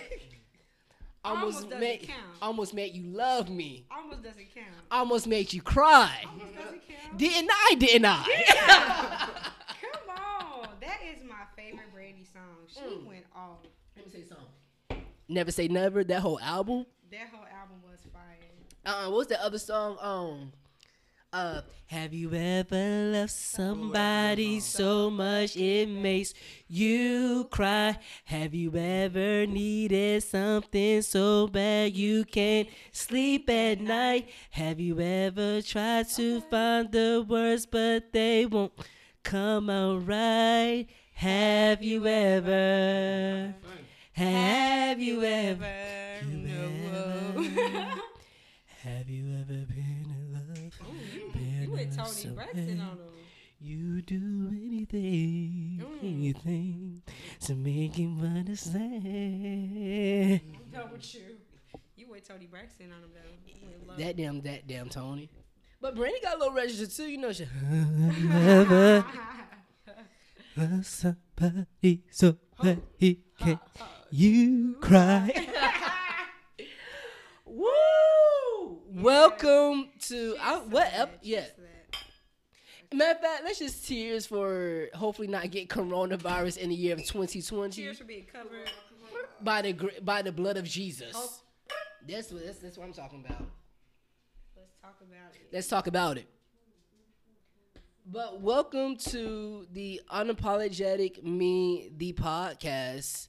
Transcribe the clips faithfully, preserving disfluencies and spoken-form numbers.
almost almost made, count. Almost made you love me. Almost doesn't count. Almost made you cry. Almost yeah. doesn't count. Didn't I? Didn't I? Yeah. Come on, that is my favorite Brandy song. She mm. went off. Let me say something. Never Say Never. That whole album. That whole album was fire. Uh, what was the other song? Um. Uh, have you ever loved somebody so much it makes you cry? Have you ever needed something so bad you can't sleep at night? Have you ever tried to find the words but they won't come out right? Have you ever? Have you ever? Have you ever, you ever, have you ever been? Tony so Braxton on them. You do anything, mm. anything to make him understand. I'm done with you. You went Tony Braxton on him though. That damn, that damn Tony. But Brandy got a little registered too, you know. She never love somebody so that he can you cry. Woo! Yeah. Welcome to I, what ep- yeah. Matter of fact, let's just cheers for hopefully not get coronavirus in the year of twenty twenty. Cheers for being covered by the by the blood of Jesus. Hope. That's what that's, that's what I'm talking about. Let's talk about it. Let's talk about it. But welcome to the Unapologetic Me, the podcast.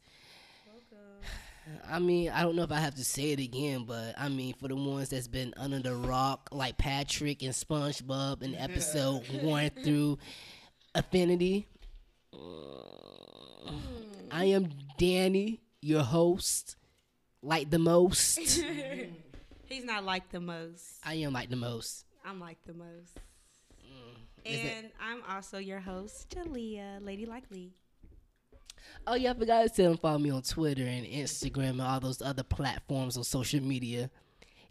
I mean, I don't know if I have to say it again, but I mean, for the ones that's been under the rock, like Patrick and SpongeBob in episode one through Affinity, uh, mm. I am Danny, your host, like the most. He's not like the most. I am like the most. I'm like the most. Mm. And that- I'm also your host, Jalea, Lady Likely. Oh, yeah, I forgot to tell them follow me on Twitter and Instagram and all those other platforms on social media.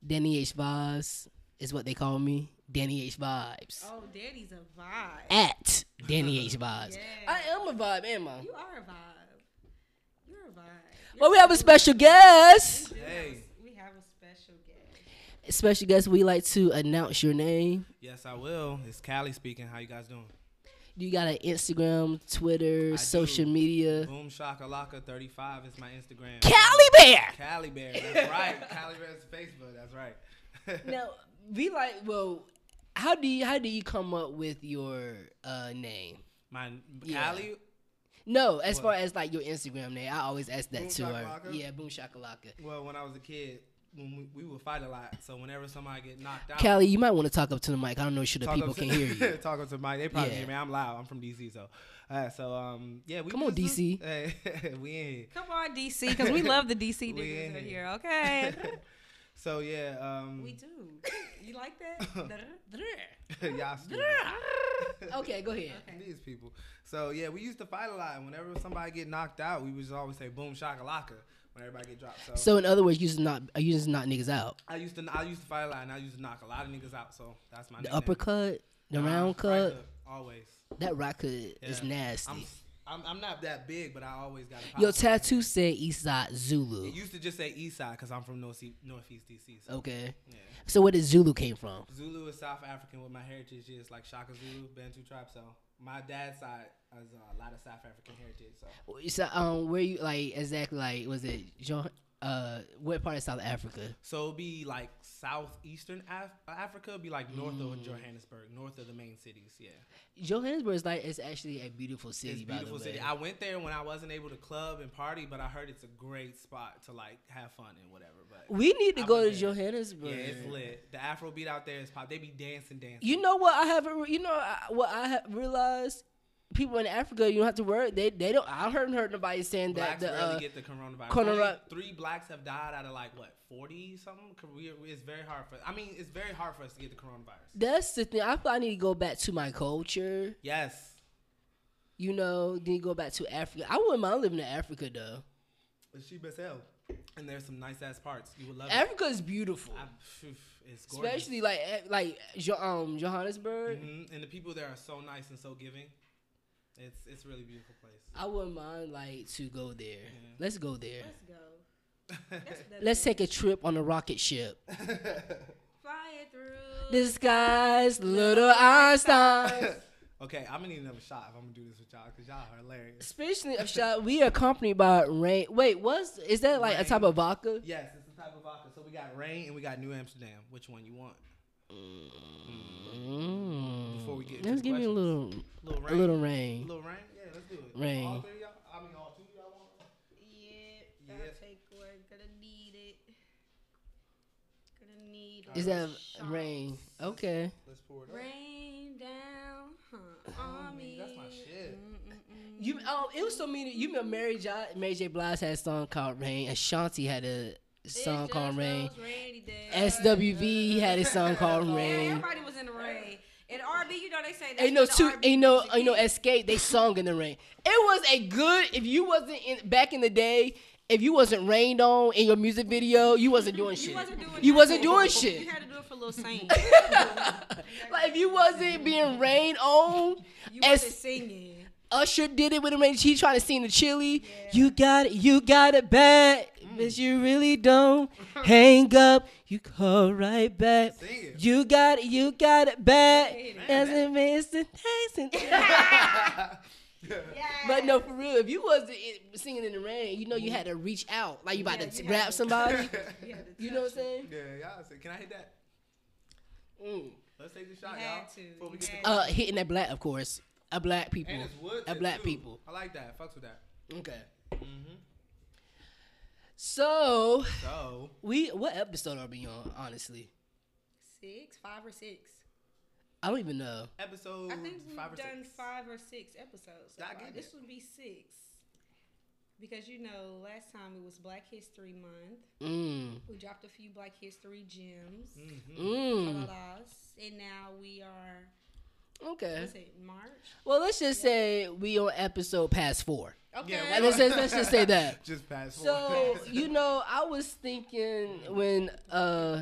Danny H. Vibes is what they call me. Danny H. Vibes. Oh, Danny's a vibe. At Danny H. Vibes. Yeah. I am a vibe, am I? You are a vibe. You're a vibe. You're well, we have a special guest. Hey. We have a special guest. Special guest, we like to announce your name. Yes, I will. It's Callie speaking. How you guys doing? You got an Instagram, Twitter, I social do. media. Boomshakalaka thirty-five is my Instagram. Cali Bear. Cali Bear, that's right. Cali Bear's Facebook, that's right. Now, we like, well, how do you how do you come up with your uh, name? My Cali? Yeah. No, as what? far as like your Instagram name, I always ask that boom to her. Yeah, Boomshakalaka. Well, when I was a kid, when we, we would fight a lot, so whenever somebody get knocked out, Callie, you might want to talk up to the mic. I don't know sure the people to, can hear you. Talk up to the mic. They probably yeah. hear me. I'm loud. I'm from D C, so uh, so um yeah. We come on, D C. Uh, we in here. Come on, D C, because we love the D C dudes right here. Okay. So yeah, um, we do. You like that? Y'all okay, go ahead. Okay. These people. So yeah, we used to fight a lot. And whenever somebody get knocked out, we would just always say "boom shakalaka" when everybody get dropped. So, so in other words, you just not you just knock niggas out. I used to I used to fight a lot, and I used to knock a lot of niggas out. So that's my the nickname. Uppercut, the no, round cut, right hook, always. That right hook yeah. is nasty. I'm, I'm, I'm not that big, but I always got a... Your tattoo said Eastside Zulu. It used to just say Eastside because I'm from North C- Northeast D C. So. Okay. Yeah. So where did Zulu came from? Zulu is South African. What my heritage is, like Shaka Zulu, Bantu tribe. So my dad's side has a lot of South African heritage. So, so um, where you like exactly like was it John? Uh, what part of South Africa? So it'd be like southeastern Af- Africa, it'd be like north mm. of Johannesburg, north of the main cities. Yeah, Johannesburg is like it's actually a beautiful city. It's by beautiful the way. city. I went there when I wasn't able to club and party, but I heard it's a great spot to like have fun and whatever. But we need to I go to there. Johannesburg. Yeah, it's lit. The Afrobeat out there is pop. They be dancing, dancing. You know what I haven't? Re- you know I, what I have realized. People in Africa, you don't have to worry. They they don't. I haven't heard nobody saying blacks that. Blacks uh, rarely get the coronavirus. Corona- Three blacks have died out of like what forty something. It's very hard for. I mean, it's very hard for us to get the coronavirus. That's the thing. I feel I need to go back to my culture. Yes. You know, then you go back to Africa. I wouldn't mind living in Africa though. It's cheap as hell, and there's some nice ass parts. You would love. Africa it. is beautiful. I, it's gorgeous. Especially like like um Johannesburg. Mm-hmm. And the people there are so nice and so giving. It's it's really beautiful place. I wouldn't mind like to go there. Yeah. Let's go there. Let's go. That's, that's Let's take a trip on a rocket ship. Fly it through the skies, little Einstein. Okay, I'm gonna need another shot if I'm gonna do this with y'all because y'all are hilarious. Speaking of shot, we are accompanied by rain. Wait, what's is that like rain. a type of vodka? Yes, it's a type of vodka. So we got rain and we got New Amsterdam. Which one you want? Mm. Before we get let's give questions. me a little, little rain. a little rain, a little rain. Yeah, let's do it. Rain. All three of y'all. I mean, all two of y'all want. Yeah, yeah. I'll take one. Gonna need it. Gonna need it. Is that shots. rain? Okay. Let's pour it. Rain down huh, on me. That's my shit. Mm-mm-mm. You oh, it was so mean. You remember Mary J. Mary J. Blige had a song called Rain. Ashanti had a. song called Rain. S W V had a song called Rain. Everybody was in the rain. In R and B, you know they say. Ain't no two. Ain't no. Ain't no escape. They sung in the rain. It was a good. If you wasn't in back in the day, if you wasn't rained on in your music video, you wasn't doing shit. You wasn't doing. You wasn't doing shit. You had to do it for Lil Saint. Like if you wasn't being rained on, you wasn't singing. Usher did it with him. He tried to sing the Chili. Yeah. You got it. You got it bad. Miss, you really don't hang up. You call right back. You got it. You got it bad. Doesn't miss the yeah. But no, for real, if you wasn't singing in the rain, you know you had to reach out. Like you about yeah, to you grab somebody. You, you know what I'm saying? Yeah, y'all say, can I hit that? Mm. Let's take the shot, y'all. We get uh, hitting that black, of course. A black people. A black too. people. I like that. Fucks with that. Okay. Mm-hmm. So, so we what episode are we on, honestly? Six, five or six. I don't even know. Episode I think we've five done six. five or six episodes. So far. This would be six. Because you know, last time it was Black History Month. Mm. We dropped a few Black History gems. Mm-hmm. Mm. And now we are Okay. Let's say March. Well, let's just yeah. say we on episode past four. Okay. Yeah, let's, just, let's just say that. Just past four. So you know, I was thinking when uh,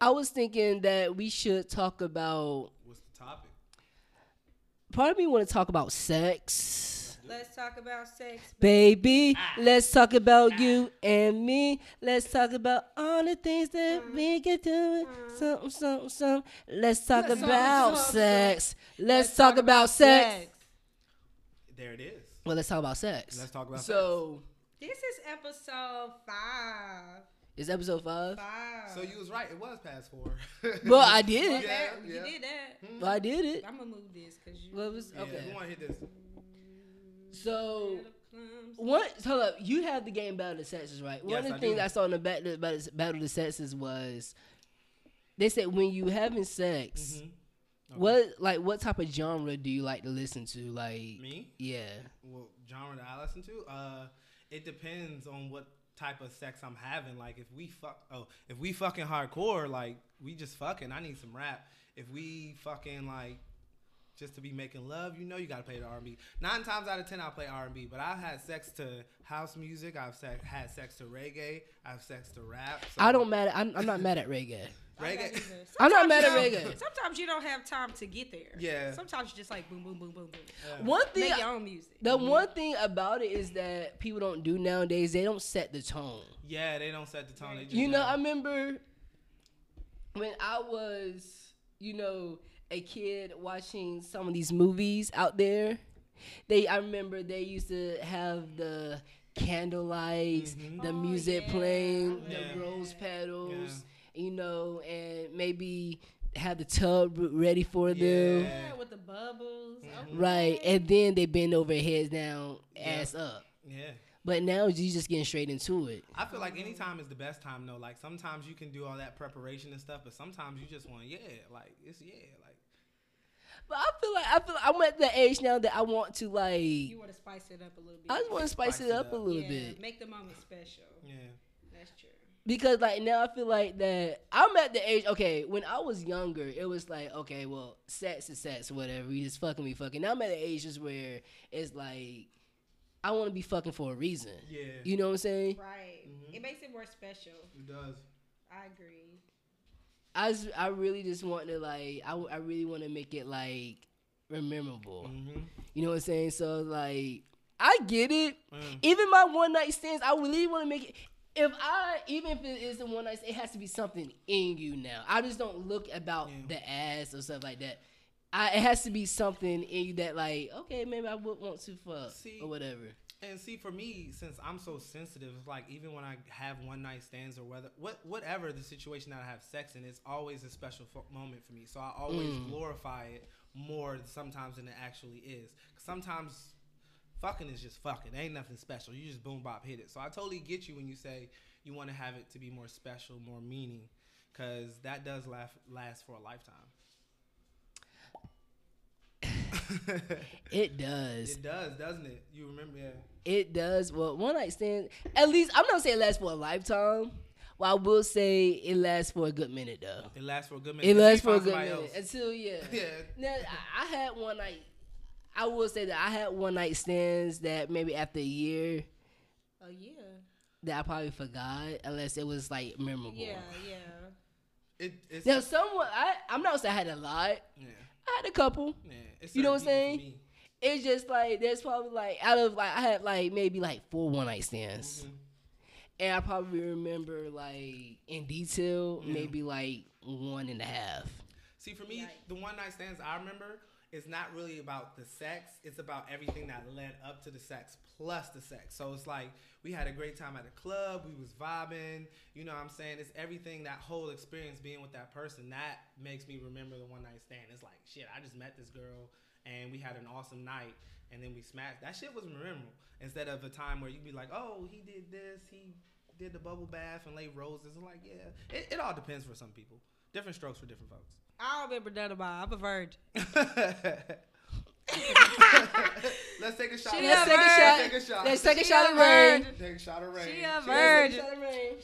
I was thinking that we should talk about. What's the topic? Part of me want to talk about sex. Let's talk about sex, baby. baby ah. Let's talk about ah. you and me. Let's talk about all the things that uh, we can do. Uh, something, something, something. Let's talk let's about talk, sex. Let's, let's talk, talk about, about sex. sex. There it is. Well, let's talk about sex. Let's talk about so, sex. So, this is episode five. It's episode five? Five. So you was right. It was past four. Well, I did it. Well, yeah, yeah. You did that. Well, I did it. I'm going to move this because you... Well, it was, okay. Yeah. We want to hit this. So, what? Hold up. You had the game Battle of the Sexes, right? One yes, of the I things do. I saw in the Battle, Battle of the Sexes was they said when you having sex, mm-hmm. okay. what like what type of genre do you like to listen to? Like me? Yeah. What genre do I listen to? Uh, it depends on what type of sex I'm having. Like if we fuck, oh, if we fucking hardcore, like we just fucking. I need some rap. If we fucking like. Just to be making love, you know you gotta play the R and B. Nine times out of ten, I play R and B. But I've had sex to house music. I've se- had sex to reggae. I've sex to rap. So. I don't matter. I'm, I'm not mad at reggae. Reggae. I'm not mad at reggae. Sometimes you don't have time to get there. Yeah. Sometimes you just like boom, boom, boom, boom, boom. Yeah. One thing. Make your own music. The mm-hmm. one thing about it is that people don't do nowadays. They don't set the tone. Yeah, they don't set the tone. They just you know, don't. I remember when I was, you know. a kid watching some of these movies out there, they I remember they used to have the candle lights, mm-hmm. the oh, music yeah. playing, yeah. the rose petals, yeah. you know, and maybe have the tub ready for yeah. them. Yeah, with the bubbles. Mm-hmm. Right, and then they bend over heads down, yeah. ass up. Yeah. But now you just getting straight into it. I feel like any time is the best time though. Like sometimes you can do all that preparation and stuff, but sometimes you just want yeah, like it's yeah, like. But I feel like I feel like I'm at the age now that I want to like. You want to spice it up a little bit. I just want to spice, spice it up, it up. a little yeah, bit. Make the moment special. Yeah, that's true. Because like now I feel like that I'm at the age. Okay, when I was younger, it was like okay, well, sex is sex, whatever. You just fucking me, fucking. Now I'm at the age just where it's like I want to be fucking for a reason. Yeah, you know what I'm saying? Right. Mm-hmm. It makes it more special. It does. I agree. I, just, I really just want to, like, I, I really want to make it, like, memorable. Mm-hmm. You know what I'm saying? So, like, I get it. Mm. Even my one-night stands, I really want to make it. If I, even if it is a one-night stand, it has to be something in you now. I just don't look about yeah. the ass or stuff like that. I, it has to be something in you that, like, okay, maybe I would want to fuck see, or whatever. And see, for me, since I'm so sensitive, it's like even when I have one night stands or whether what whatever the situation that I have sex in, it's always a special fo- moment for me. So I always mm. glorify it more sometimes than it actually is. Sometimes fucking is just fucking. There ain't nothing special. You just boom, bop, hit it. So I totally get you when you say you want to have it to be more special, more meaning, because that does last, last for a lifetime. It does. It does, doesn't it? You remember, yeah. It does. Well, one night stand, at least, I'm not saying it lasts for a lifetime. Well, I will say it lasts for a good minute, though. It lasts for a good minute. It lasts for a good minute. Else. Until, yeah. yeah. Now, I, I had one night, I will say that I had one night stands that maybe after a year. A year? That I probably forgot, unless it was, like, memorable. Yeah, yeah. It, it's, now, someone, I, I'm not saying I had a lot. Yeah. I had a couple. Yeah, it's you know what I'm saying? It's just like there's probably like out of like I had like maybe like four one night stands, mm-hmm. and I probably remember like in detail yeah. maybe like one and a half. See, for me, the one night stands I remember is not really about the sex; it's about everything that led up to the sex plus the sex. So it's like we had a great time at a club, we was vibing. You know what I'm saying? It's everything, that whole experience being with that person that makes me remember the one night stand. It's like shit, I just met this girl. And we had an awesome night, and then we smashed. That shit was memorable. Instead of a time where you'd be like, "Oh, he did this, he did the bubble bath and laid roses." I'm like, yeah, it, it all depends for some people. Different strokes for different folks. I don't remember none of mine. I'm a virgin. Let's take a shot. She Let's a take a shot. Let's take a shot. Let's take a shot of rain. Take a shot of rain. She a virgin.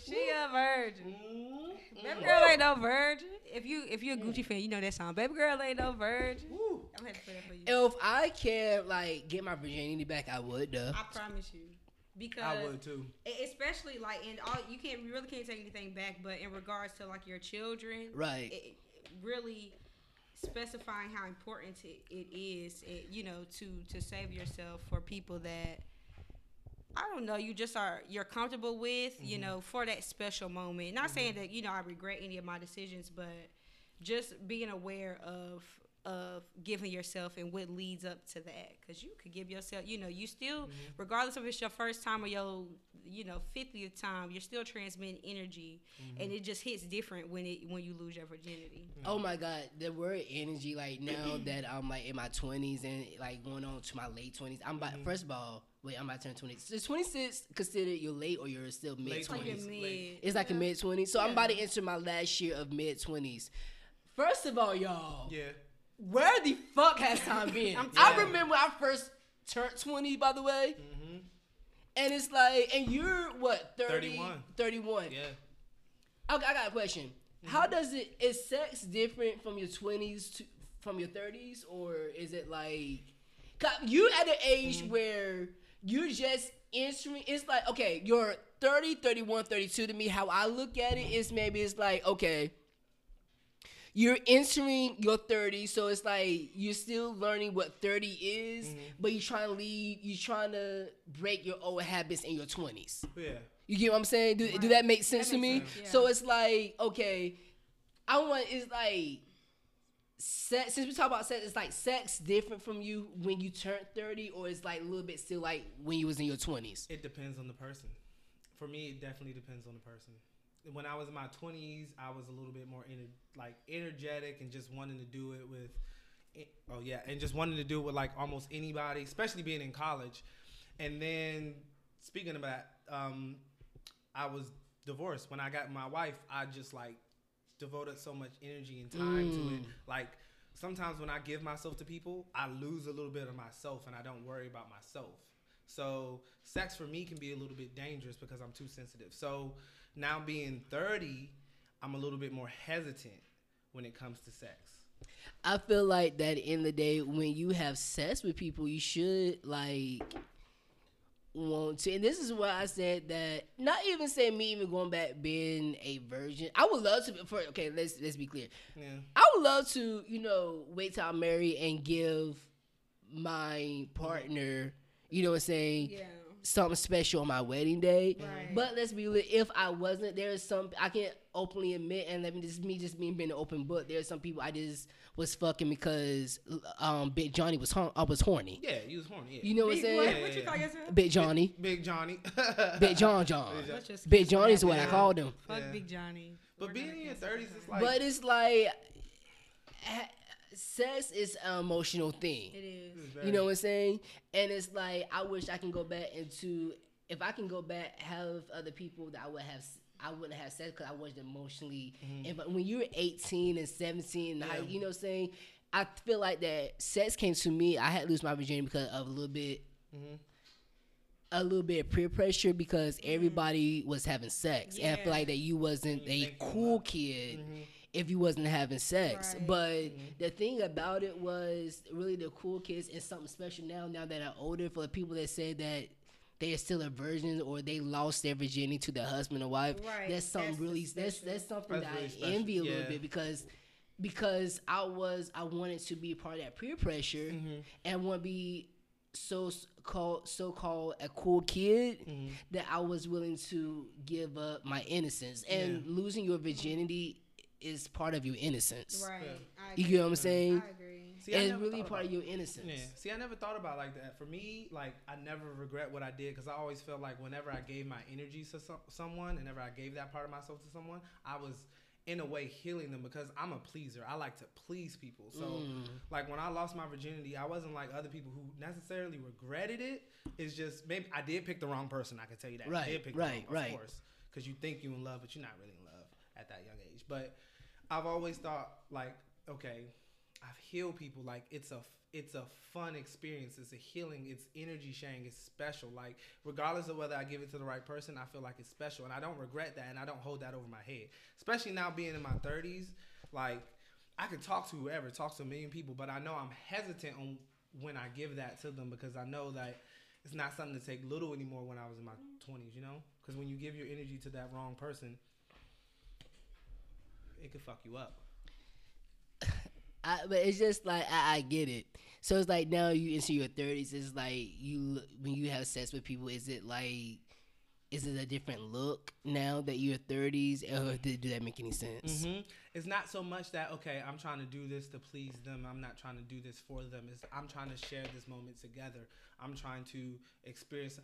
She a virgin. Mm-hmm. Baby girl ain't no virgin. If you if you're a Gucci fan, you know that song. Baby girl ain't no virgin. Woo. I'm gonna have to play that for you. If I can like get my virginity back, I would though. I promise you, because I would too. Especially like in all, you can't you really can't take anything back. But in regards to like your children, right? It, really specifying how important it, it is, it, you know, to to save yourself for people that. I don't know, you just are, you're comfortable with, mm-hmm. you know, for that special moment. Not mm-hmm. saying that, you know, I regret any of my decisions, but just being aware of of giving yourself and what leads up to that. Because you could give yourself, you know, you still, mm-hmm. regardless if it's your first time or your, you know, fiftieth time, you're still transmitting energy, mm-hmm. and it just hits different when it when you lose your virginity. Mm-hmm. Oh my God, the word energy, like now that I'm like in my twenties and like going on to my late twenties. I'm about, mm-hmm. first of all, wait, I'm about to turn twenty. Is twenty-six considered you're late or you're still mid twenties? Like it's like yeah. a mid twenties. So yeah. I'm about to enter my last year of mid twenties. First of all, y'all, yeah, where the fuck has time been? yeah. I remember when I first turned twenty, by the way. Mm-hmm. And it's like, and you're what, thirty? thirty-one. thirty-one. Yeah. I, I got a question. Mm-hmm. How does it, is sex different from your twenties to from your thirties? Or is it like, you at an age mm-hmm. where you just entering, it's like, okay, you're thirty, thirty-one, thirty-two to me. How I look at it is maybe it's like, okay, you're entering your thirties, so it's like you're still learning what thirty is, mm-hmm. but you're trying to lead, you're trying to break your old habits in your twenties. Yeah. You get what I'm saying? Do, right. do that make sense that to me? Sense. Yeah. So it's like, okay, I want, it's like, sex, since we talk about sex, it's like sex different from you when you turn thirty, or it's like a little bit still like when you was in your twenties? It depends on the person. For me, it definitely depends on the person. When I was in my twenties, I was a little bit more ener- like energetic and just wanting to do it with, oh yeah, and just wanting to do it with like almost anybody, especially being in college. And then speaking of that, um, I was divorced. When I got my wife, I just like devoted so much energy and time mm. to it. Like sometimes when I give myself to people, I lose a little bit of myself and I don't worry about myself. So sex for me can be a little bit dangerous because I'm too sensitive. So now being thirty, I'm a little bit more hesitant when it comes to sex. I feel like that in the day when you have sex with people, you should like want to. And this is why I said that, not even saying me even going back being a virgin. I would love to, for, okay, let's let's be clear. Yeah. I would love to, you know, wait till I'm married and give my partner, you know what I'm saying? Yeah. Something special on my wedding day, right. But let's be real. If I wasn't, there is some I can't openly admit, and let me just me just being being an open book. There are some people I just was fucking because um Big Johnny was hor- I was horny. Yeah, he was horny. Yeah. You know what I'm saying? What, yeah, what you yeah. call yourself? Big Johnny. Big, Big Johnny. Big John John. Big Johnny is what yeah. I called him. Fuck yeah. Big Johnny. But We're being in your thirties is like. But it's like. I, Sex is an emotional thing. It is. You know what I'm saying? And it's like, I wish I can go back into, if I can go back, have other people that I would have, I wouldn't have sex because I wasn't emotionally. Mm-hmm. And but when you're eighteen and seventeen, yeah. I, you know what I'm saying? I feel like that sex came to me. I had to lose my virginity because of a little bit, mm-hmm. a little bit of peer pressure because everybody mm-hmm. was having sex. Yeah. And I feel like that you wasn't you a cool kid. Mm-hmm. If you wasn't having sex, right. But mm-hmm. the thing about it was really the cool kids and something special now. Now that I'm older, for the people that say that they are still a virgin or they lost their virginity to their husband or wife, right. that's something that's really that's that's something that's that really I special. envy a yeah. little bit because because I was I wanted to be part of that peer pressure mm-hmm. and want to be so called so called a cool kid mm-hmm. that I was willing to give up my innocence and yeah. losing your virginity. Is part of your innocence. Right. Yeah. You get what I'm saying? I agree. See, I it's really part of your innocence. Yeah. See, I never thought about it like that. For me, like, I never regret what I did because I always felt like whenever I gave my energy to so- someone, whenever I gave that part of myself to someone, I was, in a way, healing them because I'm a pleaser. I like to please people. So, mm. like, when I lost my virginity, I wasn't like other people who necessarily regretted it. It's just, maybe I did pick the wrong person. I can tell you that. Right, I did pick right, the wrong, right. Of course. Because you think you're in love, but you're not really in love at that young age. But I've always thought, like, okay, I've healed people. Like, it's a it's a fun experience. It's a healing. It's energy sharing. It's special. Like, regardless of whether I give it to the right person, I feel like it's special. And I don't regret that, and I don't hold that over my head. Especially now being in my thirties, like, I could talk to whoever, talk to a million people, but I know I'm hesitant on when I give that to them because I know that it's not something to take little anymore when I was in my twenties, you know? Because when you give your energy to that wrong person, it could fuck you up. I, but it's just like, I, I get it. So it's like now you into your thirties, it's like you when you have sex with people, is it like, is it a different look now that you're thirties? Or did, do that make any sense? Mm-hmm. It's not so much that, okay, I'm trying to do this to please them. I'm not trying to do this for them. It's, I'm trying to share this moment together. I'm trying to experience.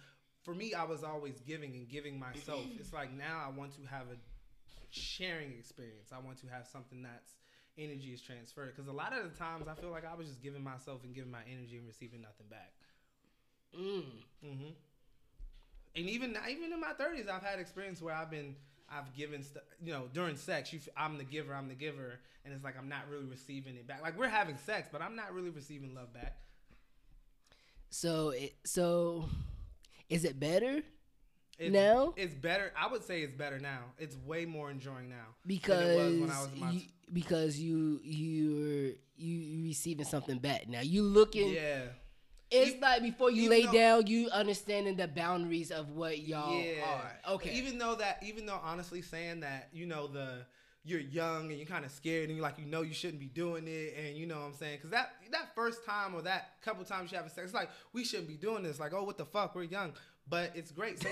for me, I was always giving and giving myself. It's like now I want to have a sharing experience. I want to have something that's energy is transferred. Because a lot of the times I feel like I was just giving myself and giving my energy and receiving nothing back. Mm. Mm-hmm. And even even in my thirties, I've had experience where I've been, I've given, st- you know, during sex, you f- I'm the giver, I'm the giver. And it's like, I'm not really receiving it back. Like we're having sex, but I'm not really receiving love back. So, it, so is it better it's, now? It's better. I would say it's better now. It's way more enjoying now because than it was when I was in my you, t- because you you you receiving something back now. You looking, yeah. It's you, like before you lay though, down, you understanding the boundaries of what y'all yeah. are. Okay. Even though that, even though honestly saying that, you know, the you're young and you're kind of scared and you're like, you know, you shouldn't be doing it. And you know what I'm saying? Because that, that first time or that couple times you have a sex, it's like, we shouldn't be doing this. Like, oh, what the fuck? We're young. But it's great. So,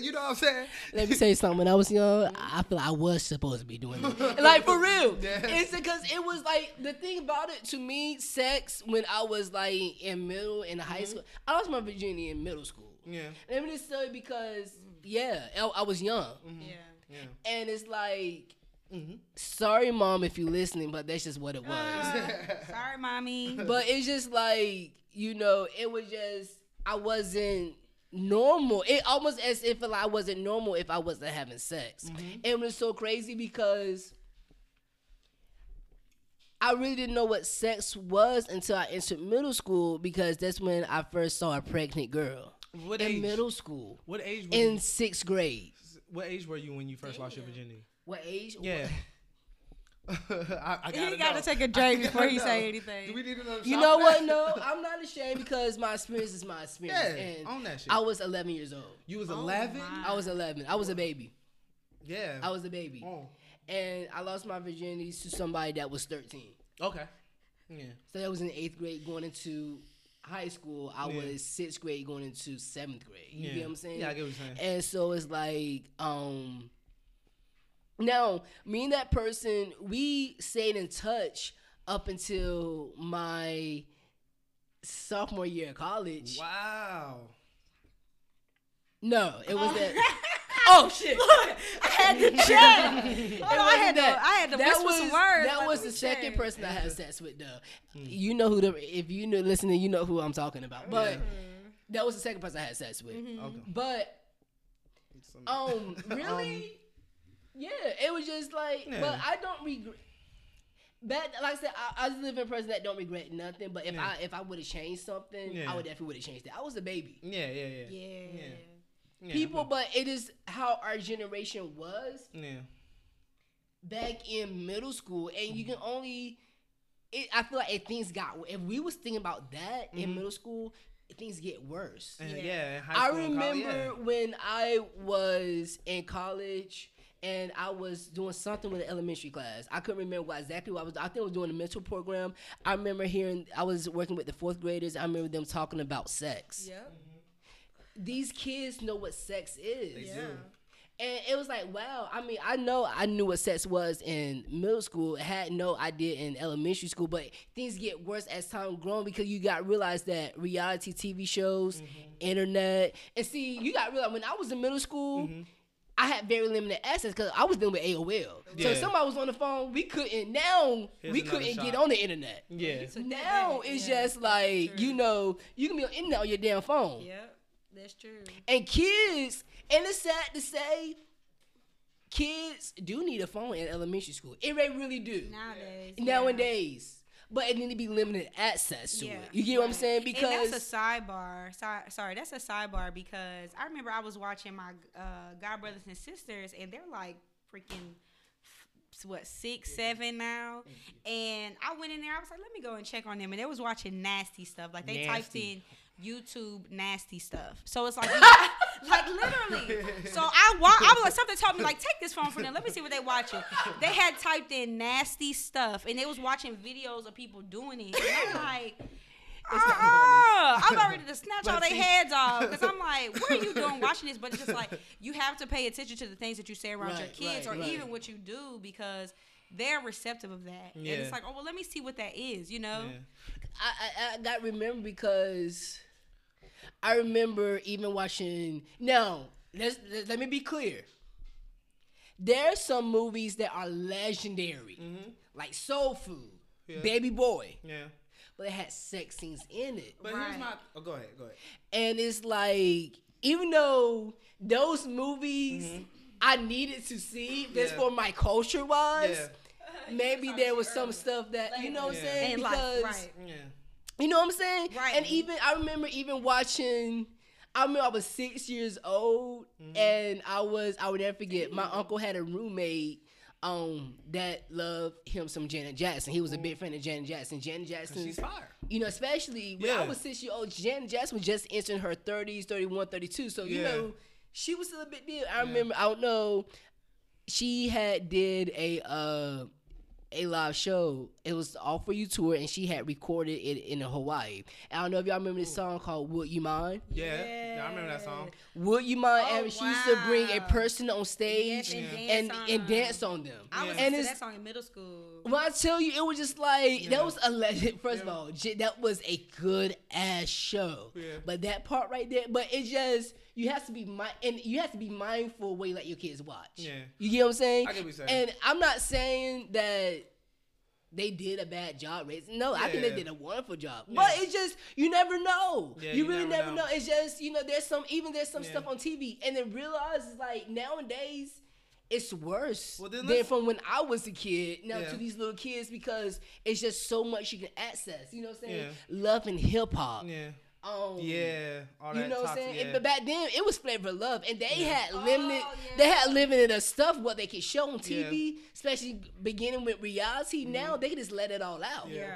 you know what I'm saying? Let me say something. When I was young, I feel like I was supposed to be doing it. Like, for real. Yeah. It's because it was like, the thing about it, to me, sex, when I was like in middle and high mm-hmm. school, I lost my virginity in middle school. Yeah. Let me just say because, yeah, I, I was young. Mm-hmm. Yeah. yeah. And it's like, Mm-hmm. sorry, mom, if you're listening, but that's just what it was. Uh, sorry, mommy. But it's just like, you know, it was just, I wasn't normal. It almost as if I wasn't normal if I wasn't having sex. Mm-hmm. It was so crazy because I really didn't know what sex was until I entered middle school, because that's when I first saw a pregnant girl. What in age? In middle school. What age? Were in you? Sixth grade. What age were you when you first Damn. lost your virginity? What age? Yeah. What? I, I gotta he got to take a drink before he know. say anything. Do we need another You know what? That? No, I'm not ashamed because my experience is my experience. Yeah, and on that shit. I was eleven years old. You was eleven? Oh, I was eleven. I was a baby. Yeah. I was a baby. Oh. And I lost my virginity to somebody that was thirteen. Okay. Yeah. So that was in eighth grade going into high school. I yeah. was sixth grade going into seventh grade. You yeah. get what I'm saying? Yeah, I get what you're saying. And so it's like, um... now, me and that person, we stayed in touch up until my sophomore year of college. Wow. No, it was oh. that. Oh, shit. Look, I had to check. Hold on, I had that. to, I had to that whisper was, some words. That was the check. second person I had sex with, though. Mm. You know who, the, if you know, listening, you know who I'm talking about. But mm. that was the second person I had sex with. Mm-hmm. Okay. But, um, really? um, Yeah, it was just like, yeah. but I don't regret. That, like I said, I, I was living a person that don't regret nothing. But if yeah. I if I would have changed something, yeah. I would definitely would have changed it. I was a baby. Yeah, yeah, yeah, yeah. yeah. yeah. People, but it is how our generation was. Yeah. Back in middle school, and you can only. It, I feel like if things got if we was thinking about that mm-hmm. in middle school, things get worse. Uh, yeah. yeah in high school, I remember college, yeah. when I was in college. And I was doing something with an elementary class. I couldn't remember what exactly what I was doing. I think I was doing a mental program. I remember hearing, I was working with the fourth graders. I remember them talking about sex. Yep. Mm-hmm. These kids know what sex is. They yeah. do. And it was like, wow. I mean, I know I knew what sex was in middle school. Had no idea in elementary school. But things get worse as time grown because you got to realize that reality T V shows, mm-hmm. internet. And see, you got to realize when I was in middle school, mm-hmm. I had very limited access because I was dealing with A O L. Yeah. So if somebody was on the phone, we couldn't, now Here's we couldn't shot. get on the internet. Yeah. So now it's yeah. just like, you know, you can be on the internet on your damn phone. Yep, that's true. And kids, and it's sad to say, kids do need a phone in elementary school. It they really do. Nowadays. Nowadays. Yeah. But it need to be limited access to yeah. it. You get what I'm saying? Because and that's a sidebar. Sorry, sorry, that's a sidebar because I remember I was watching my uh, godbrothers and sisters, and they're like freaking what six, seven now. And I went in there. I was like, let me go and check on them, and they was watching nasty stuff. Like they nasty. typed in YouTube nasty stuff. So it's like. Like, literally. So, I wa- I was like, something told me, like, take this phone from them. Let me see what they watching. They had typed in nasty stuff, and they was watching videos of people doing it. And I'm like, uh-uh. I was already to snatch all their heads off. Because I'm like, what are you doing watching this? But it's just like, you have to pay attention to the things that you say around right, your kids right, or right. even what you do because they're receptive of that. Yeah. And it's like, oh, well, let me see what that is, you know? Yeah. I, I, I got to remember because... I remember even watching. Now, let's, let me be clear. There are some movies that are legendary, mm-hmm. like Soul Food, yeah. Baby Boy. Yeah. But it had sex scenes in it. But right. here's my... Oh, go ahead, go ahead. And it's like, even though those movies mm-hmm. I needed to see, that's yeah. what my culture was, yeah. maybe there was some early. stuff that, like, you know what yeah. I'm saying? And because, like, right. yeah. you know what I'm saying? Right. And even, I remember even watching... I remember I was six years old, mm-hmm. and I was, I would never forget, mm-hmm. my uncle had a roommate um, that loved him some Janet Jackson. He was a big fan of Janet Jackson. Janet Jackson. She's fire. You know, especially when yeah. I was six years old, Janet Jackson was just entering her thirties, thirty-one, thirty-two. So, you yeah. know, she was still a big deal. I yeah. remember, I don't know, she had did a uh, a live show. It was All For You tour, and she had recorded it in Hawaii. And I don't know if y'all remember this song called Would You Mind? Yeah. yeah, I remember that song. Would You Mind? Oh, and she wow. used to bring a person on stage yes, and, yeah. dance and, and dance on them. I was yeah. to that song in middle school. Well, I tell you, it was just like, yeah. that was a legend. First yeah. of all, that was a good ass show. Yeah. But that part right there, but it just, you have to be mi- and you have to be mindful where you let your kids watch. Yeah. You get what I'm saying? I get what you're saying. And I'm not saying that they did a bad job raising. No, yeah. I think they did a wonderful job. Yeah. But it's just, you never know. Yeah, you, you really never, never know. know. It's just, you know, there's some, even there's some yeah. stuff on T V. And then realize, like, nowadays, it's worse well, then than from when I was a kid now yeah. to these little kids, because it's just so much you can access. You know what I'm saying? Yeah. Love and hip hop. Yeah. Um, yeah, all that. You know what I'm saying? Yeah. It, but back then, it was Flavor of Love, and they yeah. had limited, oh, yeah. they had limited stuff what they could show on T V, yeah. especially beginning with reality. Mm-hmm. Now they can just let it all out. Yeah, yeah.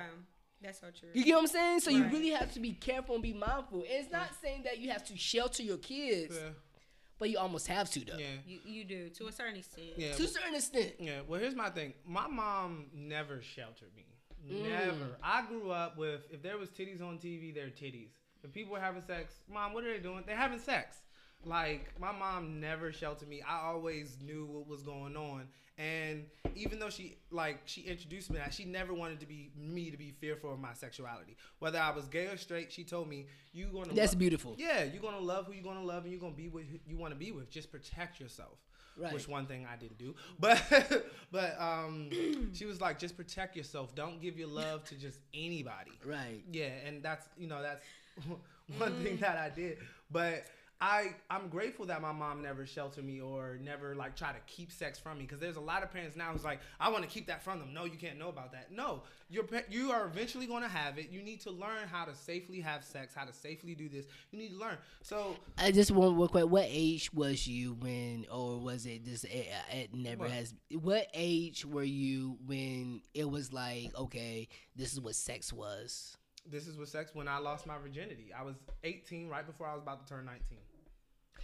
That's so true. You get what I'm saying? So right. you really have to be careful and be mindful. And it's not saying that you have to shelter your kids, yeah. but you almost have to though. Yeah. You you do to a certain extent. Yeah. To a certain extent. Yeah. Well, here's my thing. My mom never sheltered me. Never. Mm. I grew up with, if there was titties on T V, they're titties. If people were having sex, mom, what are they doing? They're having sex. Like, my mom never sheltered me. I always knew what was going on. And even though she, like, she introduced me to that, she never wanted to be me to be fearful of my sexuality. Whether I was gay or straight, she told me, you gonna That's love, beautiful. Yeah, you're going to love who you're going to love, and you're going to be with who you want to be with. Just protect yourself. Right. Which one thing I didn't do, but but um, she was like, just protect yourself. Don't give your love to just anybody. Right. Yeah, and that's you know that's one mm. thing that I did. But I I'm grateful that my mom never sheltered me or never like try to keep sex from me, because there's a lot of parents now who's like, I want to keep that from them. No, you can't know about that. No, you're you are eventually going to have it. You need to learn how to safely have sex, how to safely do this. You need to learn. So I just want to real quick. What age was you when, or was it just it, it never what? has? What age were you when it was like, okay, this is what sex was? This is what sex when I lost my virginity. I was eighteen right before I was about to turn nineteen.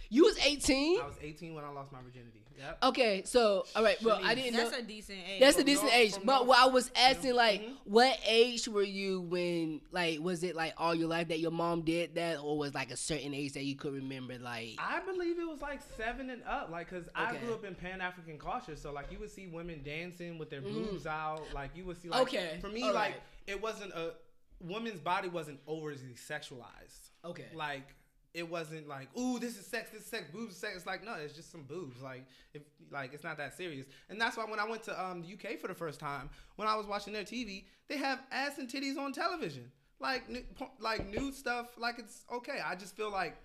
You was eighteen? I was eighteen when I lost my virginity. Yep. Okay, so, all right, well, I didn't that's know. That's a decent age. That's from a decent north, age. But what I was asking, you know, like, mm-hmm. what age were you when, like, was it, like, all your life that your mom did that? Or was, like, a certain age that you could remember, like? I believe it was, like, seven and up. Like, because okay. I grew up in Pan-African culture. So, like, you would see women dancing with their mm. boobs out. Like, you would see, like, okay. for me, all like, right. it wasn't a, woman's body wasn't overly sexualized. Okay. Like, it wasn't like, ooh, this is sex, this is sex, boobs, sex. It's like, no, it's just some boobs. Like, if like, it's not that serious. And that's why when I went to um, the U K for the first time, when I was watching their T V, they have ass and titties on television. Like, n- like nude stuff. Like, it's okay. I just feel like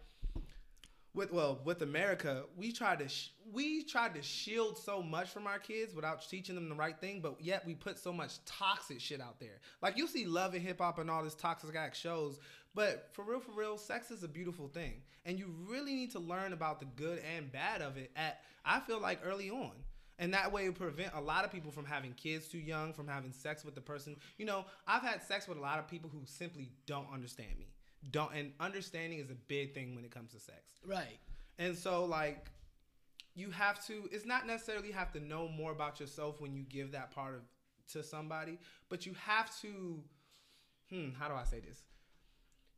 with well, with America, we tried to sh- we tried to shield so much from our kids without teaching them the right thing, but yet we put so much toxic shit out there. Like, you see Love and Hip Hop and all this toxic act shows. But for real, for real, sex is a beautiful thing. And you really need to learn about the good and bad of it at, I feel like, early on. And that way it prevent a lot of people from having kids too young, from having sex with the person. You know, I've had sex with a lot of people who simply don't understand me. Don't, and understanding is a big thing when it comes to sex. Right. And so, like, you have to, it's not necessarily have to know more about yourself when you give that part of to somebody, but you have to, hmm, how do I say this?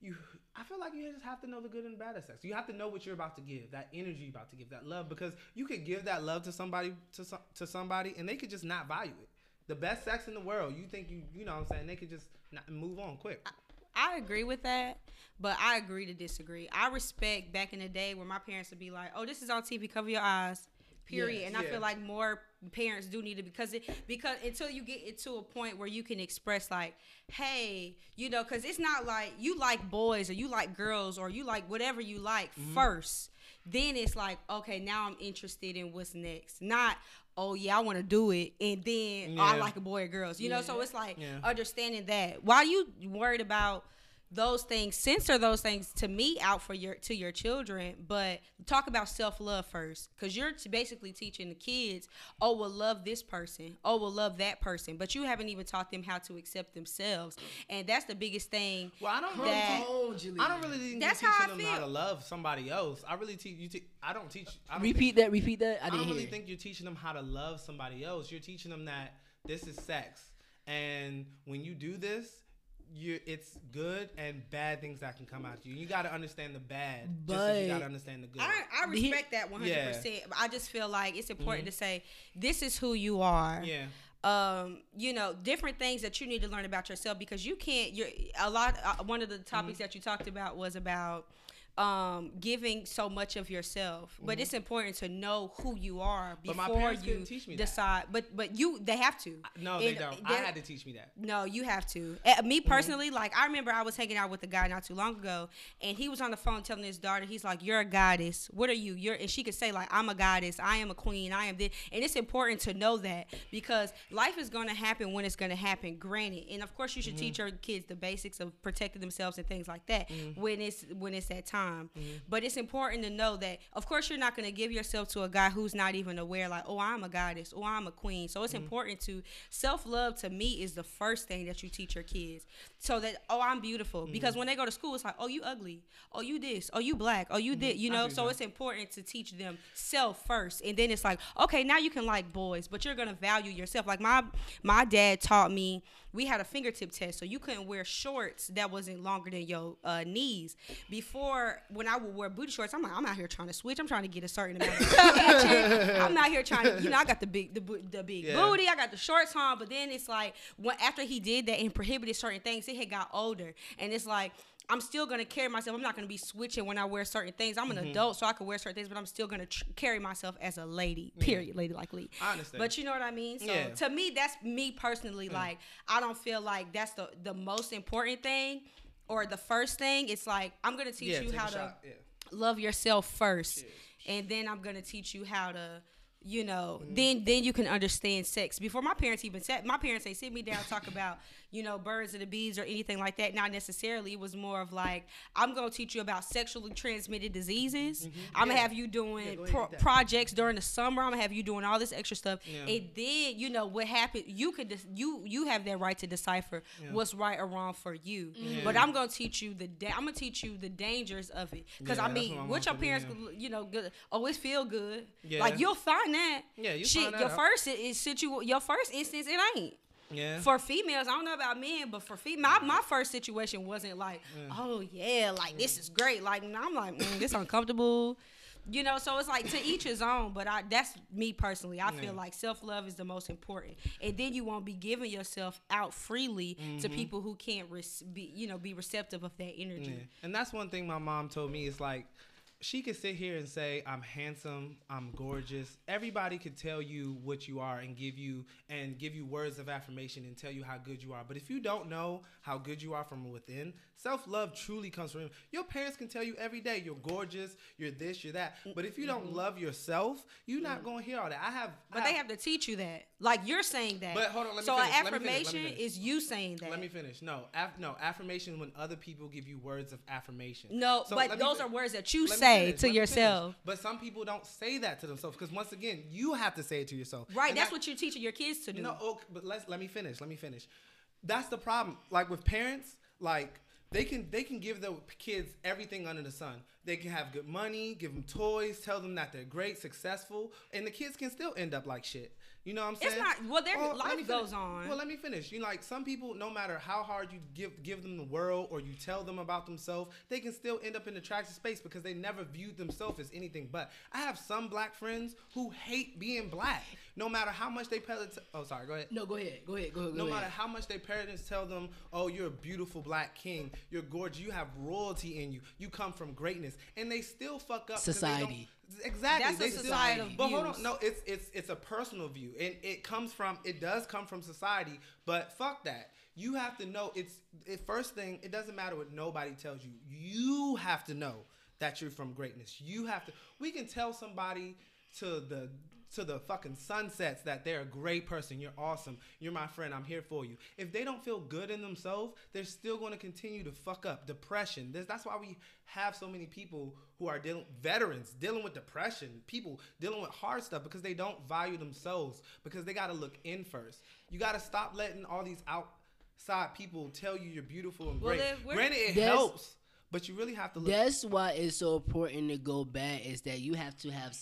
You, I feel like you just have to know the good and bad of sex. You have to know what you're about to give, that energy you're about to give, that love, because you could give that love to somebody, to some, to somebody, and they could just not value it. The best sex in the world, you think you, you know what I'm saying? They could just not, move on quick. I agree with that, but I agree to disagree. I respect back in the day where my parents would be like, oh, this is on T V, cover your eyes, period. Yes, and I yeah. feel like more parents do need to, because it, because until you get it to a point where you can express like, hey, you know, because it's not like you like boys or you like girls or you like whatever you like mm-hmm. first. Then it's like, okay, now I'm interested in what's next. Not, oh, yeah, I want to do it, and then yeah. oh, I like a boy or girls. You yeah. know, so it's like yeah. understanding that. Why you worried about those things? Censor those things to me out for your to your children, but talk about self-love first, because you're t- basically teaching the kids, oh, we'll love this person, oh, we'll love that person, but you haven't even taught them how to accept themselves, and that's the biggest thing. Well, I don't that, really I don't really think that's you're teaching how them feel. How to love somebody else. I really teach you te- I don't teach I don't repeat think, that repeat that I, I don't really it. think you're teaching them how to love somebody else. You're teaching them that this is sex, and when you do this, You, it's good and bad things that can come out of you. You got to understand the bad, but just as you got to understand the good. I, I respect that one hundred percent. Yeah. I just feel like it's important mm-hmm. to say, this is who you are. Yeah. Um, you know, different things that you need to learn about yourself, because you can't, you're a lot, uh, one of the topics mm-hmm. that you talked about was about um, giving so much of yourself, mm-hmm. but it's important to know who you are before you decide. That. But but you they have to. No, and they don't. I had to teach me that. No, you have to. Uh, me personally, mm-hmm. like I remember I was hanging out with a guy not too long ago, and he was on the phone telling his daughter, he's like, "You're a goddess. What are you? You're," and she could say like, "I'm a goddess. I am a queen. I am this." And it's important to know that, because life is going to happen when it's going to happen. Granted, and of course you should mm-hmm. teach your kids the basics of protecting themselves and things like that mm-hmm. when it's when it's that time. Mm-hmm. But it's important to know that, of course, you're not going to give yourself to a guy who's not even aware, like, oh, I'm a goddess, oh, I'm a queen. So it's mm-hmm. important to, self-love to me is the first thing that you teach your kids, so that, oh, I'm beautiful. Mm-hmm. Because when they go to school, it's like, oh, you ugly, oh, you this, oh, you black, oh, you mm-hmm. this, you know. So that. It's important to teach them self first. And then it's like, okay, now you can like boys, but you're going to value yourself. Like my, my dad taught me, we had a fingertip test, so you couldn't wear shorts that wasn't longer than your uh, knees. Before, when I would wear booty shorts, I'm like, I'm out here trying to switch. I'm trying to get a certain amount of attention. I'm out here trying to, you know, I got the big the, the big yeah. booty. I got the shorts on. But then it's like, when, after he did that and prohibited certain things, it had got older. And it's like, I'm still going to carry myself. I'm not going to be switching when I wear certain things. I'm an mm-hmm. adult, so I can wear certain things, but I'm still going to tr- carry myself as a lady, period, yeah. lady like Lee. I understand. But you know what I mean? So yeah. to me, that's me personally. Mm. Like, I don't feel like that's the, the most important thing or the first thing. It's like, I'm going to teach yeah, you how to yeah. love yourself first, yeah. and then I'm going to teach you how to, you know, mm-hmm. then then you can understand sex. Before my parents even sat, my parents ain't sit me down talk about, you know, birds and the bees or anything like that. Not necessarily. It was more of like, I'm gonna teach you about sexually transmitted diseases. Mm-hmm. I'm yeah. gonna have you doing yeah, pro- projects during the summer. I'm gonna have you doing all this extra stuff. Yeah. And then, you know, what happened? You could de- you you have that right to decipher yeah. what's right or wrong for you. Yeah. But I'm gonna teach you the da- I'm gonna teach you the dangers of it. Because yeah, I mean, what your parents, yeah. you know, good, always feel good. Yeah. Like you'll find. That yeah, you shit, that your out. first is situ- your first instance it ain't yeah for females. I don't know about men, but for female, my, my first situation wasn't like yeah. oh yeah like yeah. this is great, like I'm like mm, this uncomfortable, you know. So it's like to each his own, but I that's me personally. I yeah. feel like self-love is the most important, and then you won't be giving yourself out freely mm-hmm. to people who can't re- be you know be receptive of that energy. Yeah. And that's one thing my mom told me, is like, she could sit here and say, I'm handsome, I'm gorgeous. Everybody could tell you what you are and give you and give you words of affirmation and tell you how good you are. But if you don't know how good you are from within, self-love truly comes from your parents. Can tell you every day, you're gorgeous, you're this, you're that. But if you don't mm-hmm. love yourself, you're not mm-hmm. going to hear all that. I have, But I have, they have to teach you that. Like you're saying that. But hold on, let me so finish. So an affirmation finish, is you saying that. Let me finish. No, af- no affirmation when other people give you words of affirmation. No, so but those fi- are words that you say. To Let yourself, but some people don't say that to themselves, because once again, you have to say it to yourself. Right, and that's that, what you're teaching your kids to do. No, okay, but let's let me finish. Let me finish. That's the problem. Like with parents, like they can they can give their kids everything under the sun. They can have good money, give them toys, tell them that they're great, successful, and the kids can still end up like shit. You know what I'm saying? It's not, well, their oh, life goes on. Well, let me finish. You know, like some people, no matter how hard you give give them the world or you tell them about themselves, they can still end up in the trash space because they never viewed themselves as anything but. I have some black friends who hate being black, no matter how much they parents. Oh, sorry. Go ahead. No, go ahead. Go ahead. Go ahead. Go no ahead. Matter how much their parents tell them, oh, you're a beautiful black king, you're gorgeous, you have royalty in you, you come from greatness. And they still fuck up society. Exactly. That's they a societal view. But hold on, no, it's it's it's a personal view, and it comes from it does come from society. But fuck that. You have to know. It's it, first thing. It doesn't matter what nobody tells you. You have to know that you're from greatness. You have to. We can tell somebody to the. to the fucking sunsets that they're a great person, you're awesome, you're my friend, I'm here for you. If they don't feel good in themselves, they're still going to continue to fuck up. Depression. This, that's why we have so many people who are dealing, veterans, dealing with depression, people dealing with hard stuff because they don't value themselves, because they got to look in first. You got to stop letting all these outside people tell you you're beautiful and well, great. Granted, it helps. But you really have to look. That's why it's so important to go back, is that you have to have...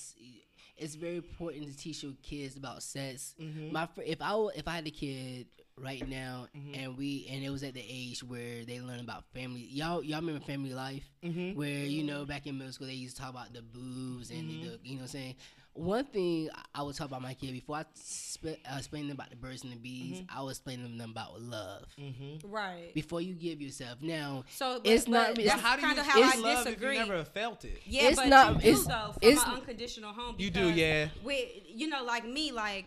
It's very important to teach your kids about sex. Mm-hmm. My fr- if I w- if I had a kid right now, mm-hmm. and we and it was at the age where they learn about family. Y'all y'all remember Family Life, mm-hmm. where you know back in middle school they used to talk about the boobs and mm-hmm. the, you know what I'm saying. One thing I would talk about my kid before I sp- uh, explained them about the birds and the bees, mm-hmm. I was explaining them, them about love. Mm-hmm. Right. Before you give yourself. Now, so, but, it's but not... That's how do you how it's I love disagree. If you never felt it. Yeah, it's but not, you do it's, so from it's, an unconditional home. You do, yeah. With, you know, like me, like,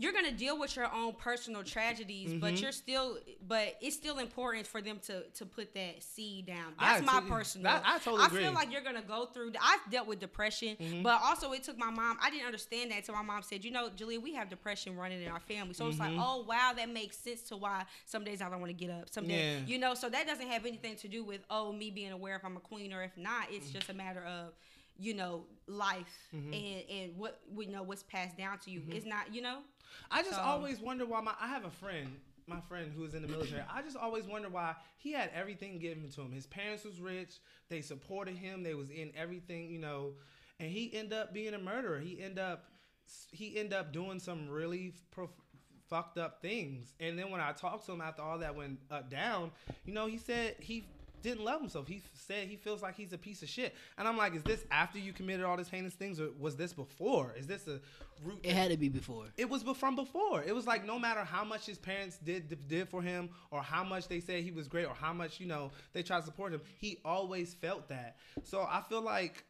you're going to deal with your own personal tragedies, mm-hmm. but you're still... But it's still important for them to, to put that seed down. That's I my totally, personal... I, I totally I agree. I feel like you're going to go through... I've dealt with depression, mm-hmm. but also it took my mom... I didn't understand that until my mom said, you know, Jalea, we have depression running in our family. So mm-hmm. it's like, oh, wow, that makes sense to why some days I don't want to get up. Some days, yeah. you know, so that doesn't have anything to do with, oh, me being aware if I'm a queen or if not. It's mm-hmm. just a matter of... you know, life mm-hmm. and, and what we you know what's passed down to you. Mm-hmm. It's not, you know. I just so. always wonder why my, I have a friend, my friend who is in the military. I just always wonder why he had everything given to him. His parents was rich. They supported him. They was in everything, you know, and he ended up being a murderer. He ended up, he ended up doing some really prof- fucked up things. And then when I talked to him after all that went up down, you know, he said he didn't love himself. He said he feels like he's a piece of shit. And I'm like, is this after you committed all these heinous things, or was this before? Is this a root? It had to be before. It was from before. It was like, no matter how much his parents did did for him, or how much they said he was great, or how much, you know, they tried to support him, he always felt that. So I feel like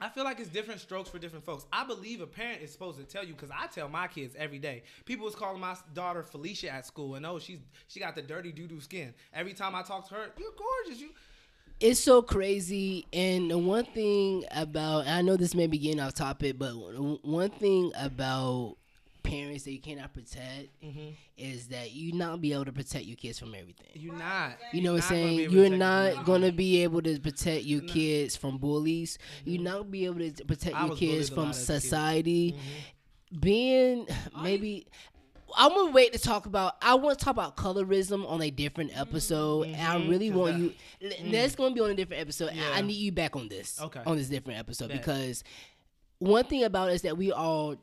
I feel like it's different strokes for different folks. I believe a parent is supposed to tell you, because I tell my kids every day. People was calling my daughter Felicia at school, and oh, she's she got the dirty doo-doo skin. Every time I talk to her, you're gorgeous. You. It's so crazy. And the one thing about, I know this may be getting off topic, but one thing about parents that you cannot protect mm-hmm. is that you not be able to protect your kids from everything. You're not. You know what I'm saying? You're not going to be able to protect your no. kids from bullies. Mm-hmm. You're not be able to protect I your kids from society. Mm-hmm. Being maybe... I'm going to wait to talk about... I want to talk about colorism on a different episode. Mm-hmm. And I really want that, you... Mm-hmm. That's going to be on a different episode. Yeah. I need you back on this. Okay. On this different episode. Bet. Because one thing about it is that we all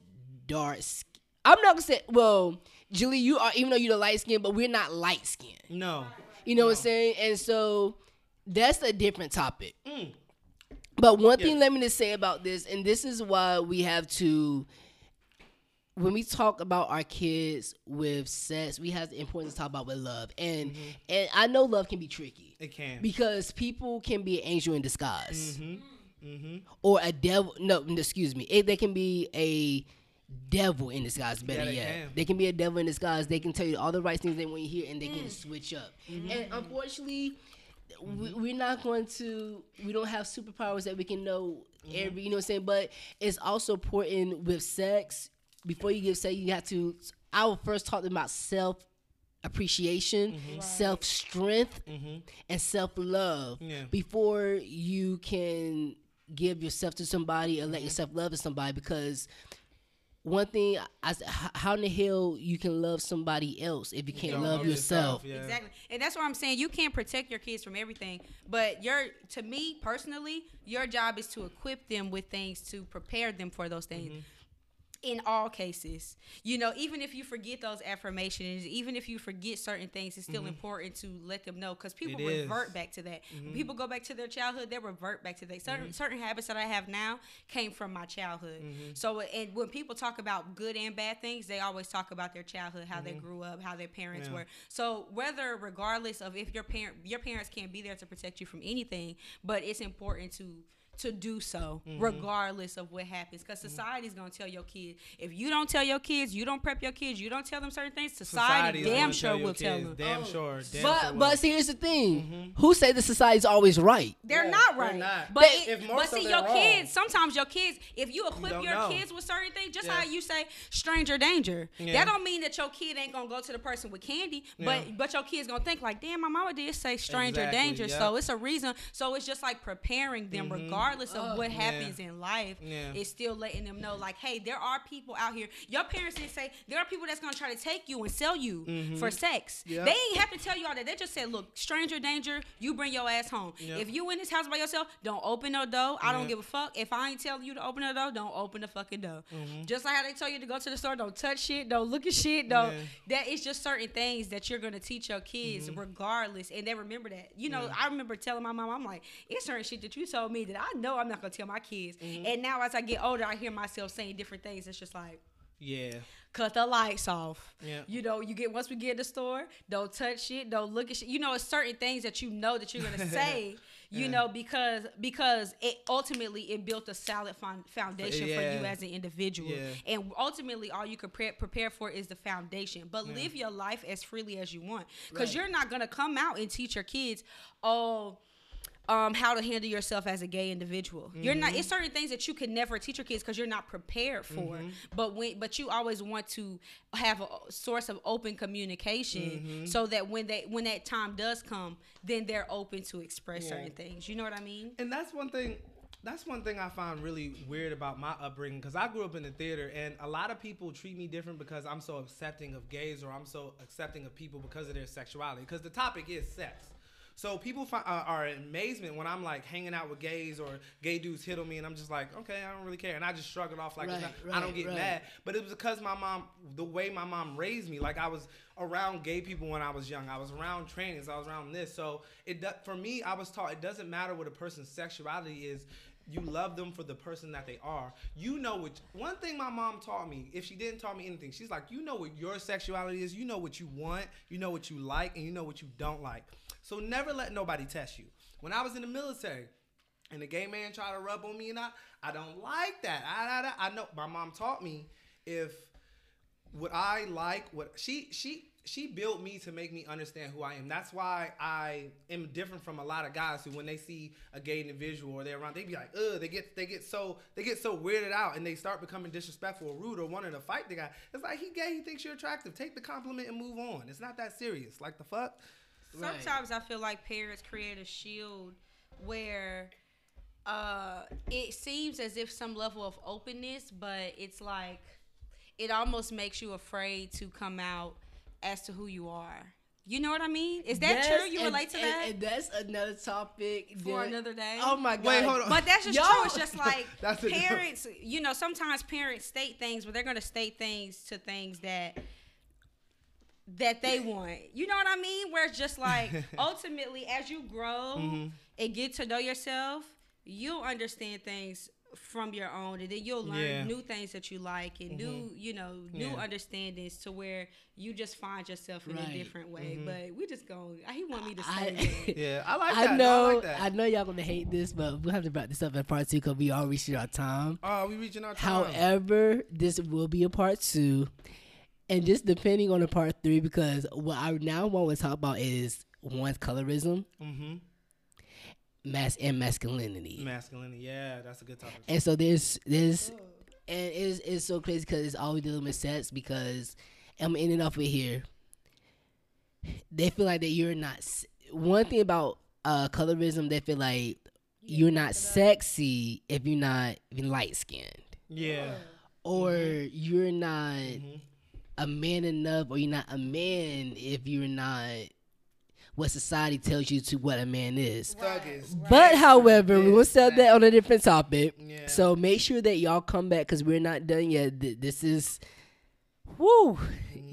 dark skin. I'm not gonna say, well, Julie, you are, even though you're the light skin, but we're not light skin. No. You know no. what I'm saying? And so that's a different topic. Mm. But one yeah. thing let me just say about this, and this is why we have to, when we talk about our kids with sex, we have the importance to talk about with love. And mm-hmm. and I know love can be tricky. It can. Because people can be an angel in disguise. Mm-hmm. Mm-hmm. Or a devil, no, excuse me. It, they can be a... devil in disguise, better yeah, they yet. Can. They can be a devil in disguise. They can tell you all the right things they want to hear, and they mm. can switch up. Mm-hmm. And unfortunately, mm-hmm. we, we're not going to, we don't have superpowers that we can know mm-hmm. every, you know what I'm saying? But it's also important with sex. Before you give sex, you have to, I will first talk about self appreciation, mm-hmm. right. self strength, mm-hmm. and self love yeah. before you can give yourself to somebody or let mm-hmm. yourself love to somebody, because one thing, I, how in the hell you can love somebody else if you can't you love, love yourself? yourself yeah. Exactly. And that's what I'm saying. You can't protect your kids from everything. But your, to me personally, your job is to equip them with things, to prepare them for those things. Mm-hmm. In all cases, you know, even if you forget those affirmations, even if you forget certain things, it's still mm-hmm. important to let them know, because people it revert is. back to that. Mm-hmm. When people go back to their childhood, they revert back to that. Certain mm-hmm. certain habits that I have now came from my childhood. Mm-hmm. So, and when people talk about good and bad things, they always talk about their childhood, how mm-hmm. they grew up, how their parents yeah. were. So, whether regardless of if your parent, your parents can't be there to protect you from anything, but it's important to. to do so mm-hmm. regardless of what happens, because society's mm-hmm. gonna tell your kids, if you don't tell your kids, you don't prep your kids, you don't tell them certain things, society, society damn sure will kids. tell them. Damn oh. sure. Damn but sure but see, here's the thing. Mm-hmm. Who say the society's always right? They're yeah, not right. They're not. But, they, it, but see, your wrong. kids, sometimes your kids, if you equip you your know. kids with certain things, just yeah. how you say stranger danger. Yeah. That don't mean that your kid ain't gonna go to the person with candy, yeah. but but your kids gonna think like, damn, my mama did say stranger exactly, danger. Yep. So it's a reason. So it's just like preparing them mm-hmm. regardless. Regardless of oh, what happens yeah. in life, yeah. it's still letting them know, like, hey, there are people out here. Your parents didn't say, there are people that's going to try to take you and sell you mm-hmm. for sex. Yep. They ain't have to tell you all that. They just said, look, stranger danger, you bring your ass home. Yep. If you in this house by yourself, don't open no door. I yep. don't give a fuck. If I ain't telling you to open the door, don't open the fucking door. Mm-hmm. Just like how they tell you to go to the store, don't touch shit, don't look at shit, don't. Yeah. That is just certain things that you're going to teach your kids mm-hmm. regardless, and they remember that. You know, yeah. I remember telling my mom, I'm like, it's certain shit that you told me that I I know I'm not gonna tell my kids. Mm-hmm. And now as I get older, I hear myself saying different things. It's just like, yeah, cut the lights off. Yeah. You know, you get, once we get in the store, don't touch shit, don't look at shit. You know, it's certain things that you know that you're gonna say. You yeah. know, because because it ultimately it built a solid foundation yeah. for you as an individual, yeah. and ultimately all you can pre- prepare for is the foundation. But yeah. live your life as freely as you want, because right. you're not gonna come out and teach your kids, oh. Um, how to handle yourself as a gay individual. Mm-hmm. You're not. It's certain things that you can never teach your kids because you're not prepared for. Mm-hmm. But when, but you always want to have a source of open communication mm-hmm. so that when they when that time does come, then they're open to express yeah. certain things. You know what I mean? And that's one thing. That's one thing I find really weird about my upbringing, because I grew up in the theater, and a lot of people treat me different because I'm so accepting of gays, or I'm so accepting of people because of their sexuality. Because the topic is sex. So people fi- uh, are in amazement when I'm like hanging out with gays, or gay dudes hit on me, and I'm just like, okay, I don't really care. And I just shrug it off like right, it's not, right, I don't get right. mad. But it was because my mom, the way my mom raised me, like I was around gay people when I was young. I was around trainings. I was around this. So it for me, I was taught it doesn't matter what a person's sexuality is. You love them for the person that they are. You know what, one thing my mom taught me, if she didn't taught me anything, she's like, you know what your sexuality is, you know what you want, you know what you like, and you know what you don't like. So never let nobody test you. When I was in the military, and a gay man tried to rub on me, and I, I don't like that. I, I, I know, my mom taught me if what I like, what she, she, She built me to make me understand who I am. That's why I am different from a lot of guys who, when they see a gay individual or they're around, they be like, ugh, they get they get so they get so weirded out, and they start becoming disrespectful or rude or wanting to fight the guy. It's like, he gay, he thinks you're attractive. Take the compliment and move on. It's not that serious. Like, the fuck? Sometimes right. I feel like parents create a shield where uh, it seems as if some level of openness, but it's like it almost makes you afraid to come out as to who you are. You know what I mean? Is that yes, true? You relate and, to that? And, and that's another topic for that, another day. Oh my God. Wait, hold on. But that's just Yo. true. It's just like parents, a, you know, sometimes parents state things, but they're going to state things to things that that they want. You know what I mean? Where it's just like, ultimately, as you grow mm-hmm. and get to know yourself, you'll understand things from your own, and then you'll learn yeah. new things that you like, and mm-hmm. new, you know, new yeah. understandings to where you just find yourself in right. a different way. Mm-hmm. But we just going, he want me to say that. Yeah, I like that. I know, I, like that. I know y'all gonna hate this, but we'll have to wrap this up at part two because we all reached our time. Oh, uh, we reaching our time. However, this will be a part two, and just depending on the part three, because what I now want to talk about is one's colorism. Mm-hmm. Mass and masculinity. Masculinity, yeah, that's a good topic. And so there's, there's, and it's it's so crazy because it's always dealing with sex. Because I'm ending up with here. They feel like that you're not. One thing about uh, colorism, they feel like you're not sexy if you're not even light skinned. Yeah. or mm-hmm. you're not mm-hmm. a man enough, or you're not a man if you're not what society tells you to what a man is. Right, right. But however, yes, we will sell that on a different topic. Yeah. So make sure that y'all come back because we're not done yet. This is, woo,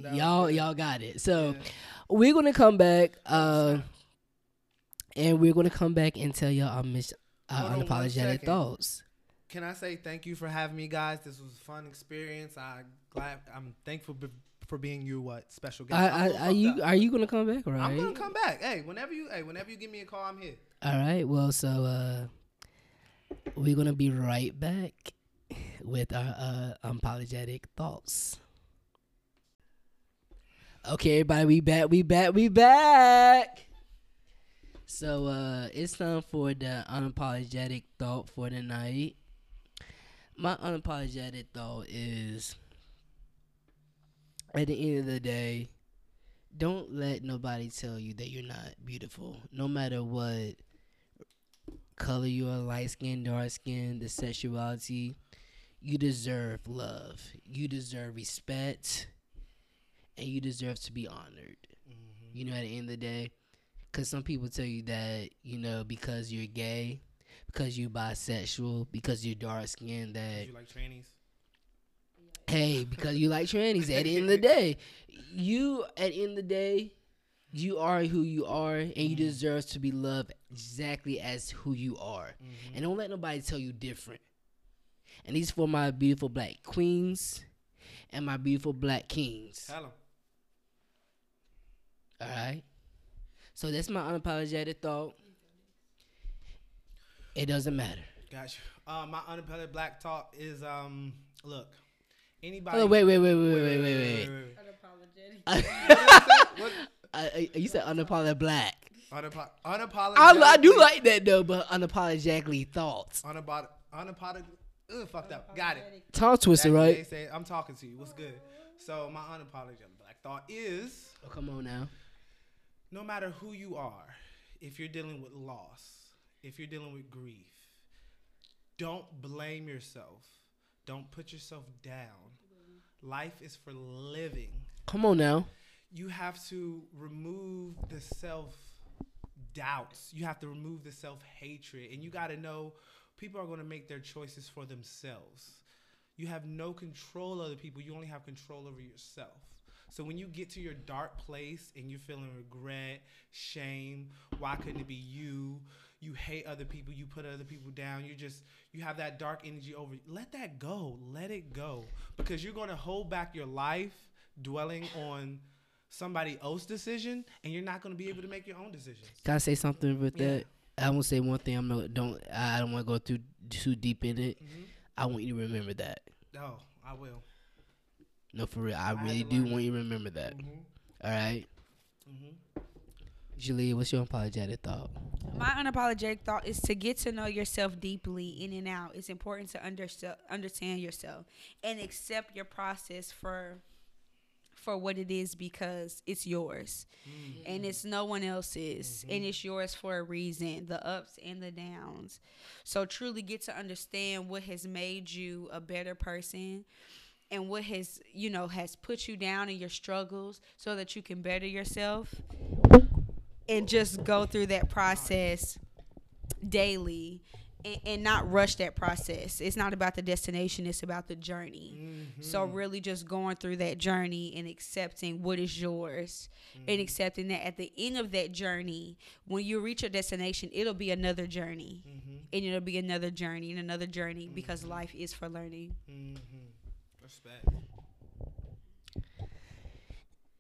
no. y'all y'all got it. So yeah. we're gonna come back, uh, and we're gonna come back and tell y'all our mis- uh, unapologetic thoughts. Can I say thank you for having me, guys? This was a fun experience. I glad I'm thankful. Be- For being you, what special guest? I, I, are you up. Are you gonna come back? Right, I'm gonna come back. Hey, whenever you, hey, whenever you give me a call, I'm here. All right. Well, so uh, we're gonna be right back with our uh, unapologetic thoughts. Okay, everybody, we back, we back, we back. So uh, it's time for the unapologetic thought for the night. My unapologetic thought is, at the end of the day, don't let nobody tell you that you're not beautiful. No matter what color you are, light skin, dark skin, the sexuality, you deserve love. You deserve respect. And you deserve to be honored. Mm-hmm. You know, at the end of the day, because some people tell you that, you know, because you're gay, because you're bisexual, because you're dark skinned, that you like trannies. Hey, because you like trannies. At the end of the day, you at the end of the day, you are who you are, and you mm-hmm. deserve to be loved exactly as who you are. Mm-hmm. And don't let nobody tell you different. And these for my beautiful black queens and my beautiful black kings. Hello. All right. So that's my unapologetic thought. It doesn't matter. Gotcha. Uh, my unapologetic black thought is um. Look. Anybody? Oh, wait, wait, wait, wait, wait, wait, wait, wait, wait. Unapologetic. What? I, I, you said unapologetic black. Unapo- unapologetic. I, I do like that though, but unapologetically thoughts. Unapologetic. Unapolog- Ugh, fucked up. Got it. Tongue twister, right? They say, I'm talking to you. What's good? So my unapologetic black thought is. Oh, come on now. No matter who you are, if you're dealing with loss, if you're dealing with grief, don't blame yourself. Don't put yourself down. Life is for living. Come on now. You have to remove the self-doubts. You have to remove the self-hatred. And you got to know people are going to make their choices for themselves. You have no control over people. You only have control over yourself. So when you get to your dark place and you're feeling regret, shame, why couldn't it be you? You hate other people. You put other people down. You just, you have that dark energy over you. Let that go. Let it go. Because you're going to hold back your life dwelling on somebody else's decision, and you're not going to be able to make your own decisions. Can I say something with yeah. that? I want to say one thing. I'm not, don't, I don't want to go too, too deep in it. Mm-hmm. I want you to remember that. Oh, I will. No, for real. I, I really do want you to remember that. Mm-hmm. All right? Mm-hmm. Julia, what's your unapologetic thought? My unapologetic thought is to get to know yourself deeply in and out. It's important to underst- understand yourself and accept your process for for what it is, because it's yours mm-hmm. and it's no one else's mm-hmm. and it's yours for a reason, the ups and the downs. So truly get to understand what has made you a better person and what has, you know, has put you down in your struggles so that you can better yourself. And just go through that process daily and, and not rush that process. It's not about the destination. It's about the journey. Mm-hmm. So really just going through that journey and accepting what is yours mm-hmm. and accepting that at the end of that journey, when you reach your destination, it'll be another journey. Mm-hmm. And it'll be another journey and another journey mm-hmm. because life is for learning. Mm-hmm. Respect.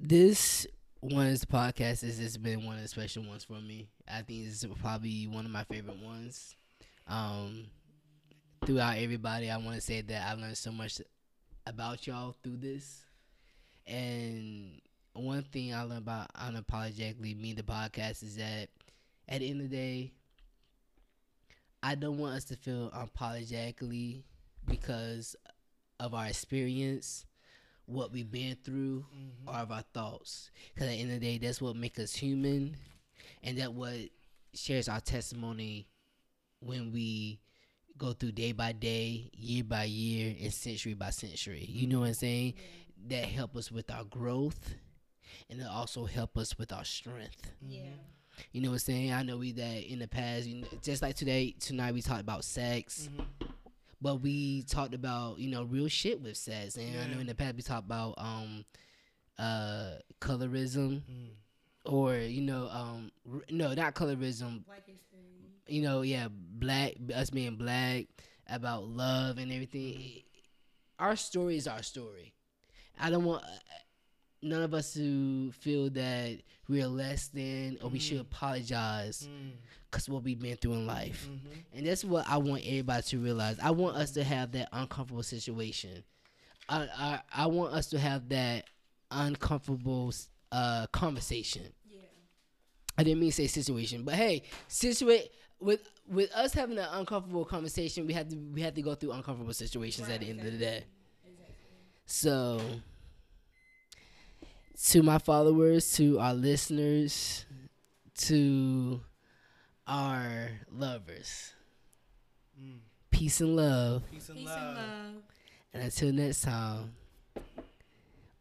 This... one of the podcasts is it's been one of the special ones for me. I think it's probably one of my favorite ones. Um, throughout everybody, I want to say that I learned so much about y'all through this. And one thing I learned about unapologetically me the podcast is that at the end of the day, I don't want us to feel unapologetically because of our experience, what we've been through, mm-hmm. or of our thoughts. Because at the end of the day, that's what makes us human, and that what shares our testimony when we go through day by day, year by year, and century by century. You know what I'm saying? Yeah. That help us with our growth, and it also help us with our strength. Yeah. You know what I'm saying? I know we that in the past, you know, just like today, tonight we talked about sex, mm-hmm. but we talked about, you know, real shit with sex. And yeah. I know in the past we talked about um, uh, colorism, mm. or, you know, um, r- no, not colorism. Black experience. You know, yeah, black, us being black, about love and everything. Mm-hmm. Our story is our story. I don't want... Uh, none of us who feel that we're less than or mm. we should apologize because mm. what we've been through in life. Mm-hmm. And that's what I want everybody to realize. I want us to have that uncomfortable situation. I I, I want us to have that uncomfortable uh, conversation. Yeah. I didn't mean to say situation, but hey, situate with with us having an uncomfortable conversation, we have to we have to go through uncomfortable situations, right, at the end exactly. of the day. Exactly. So to my followers, to our listeners, to our lovers, mm. peace and love. Peace and peace love. And love. And until next time,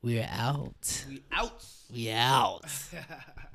we're out. We out. We out.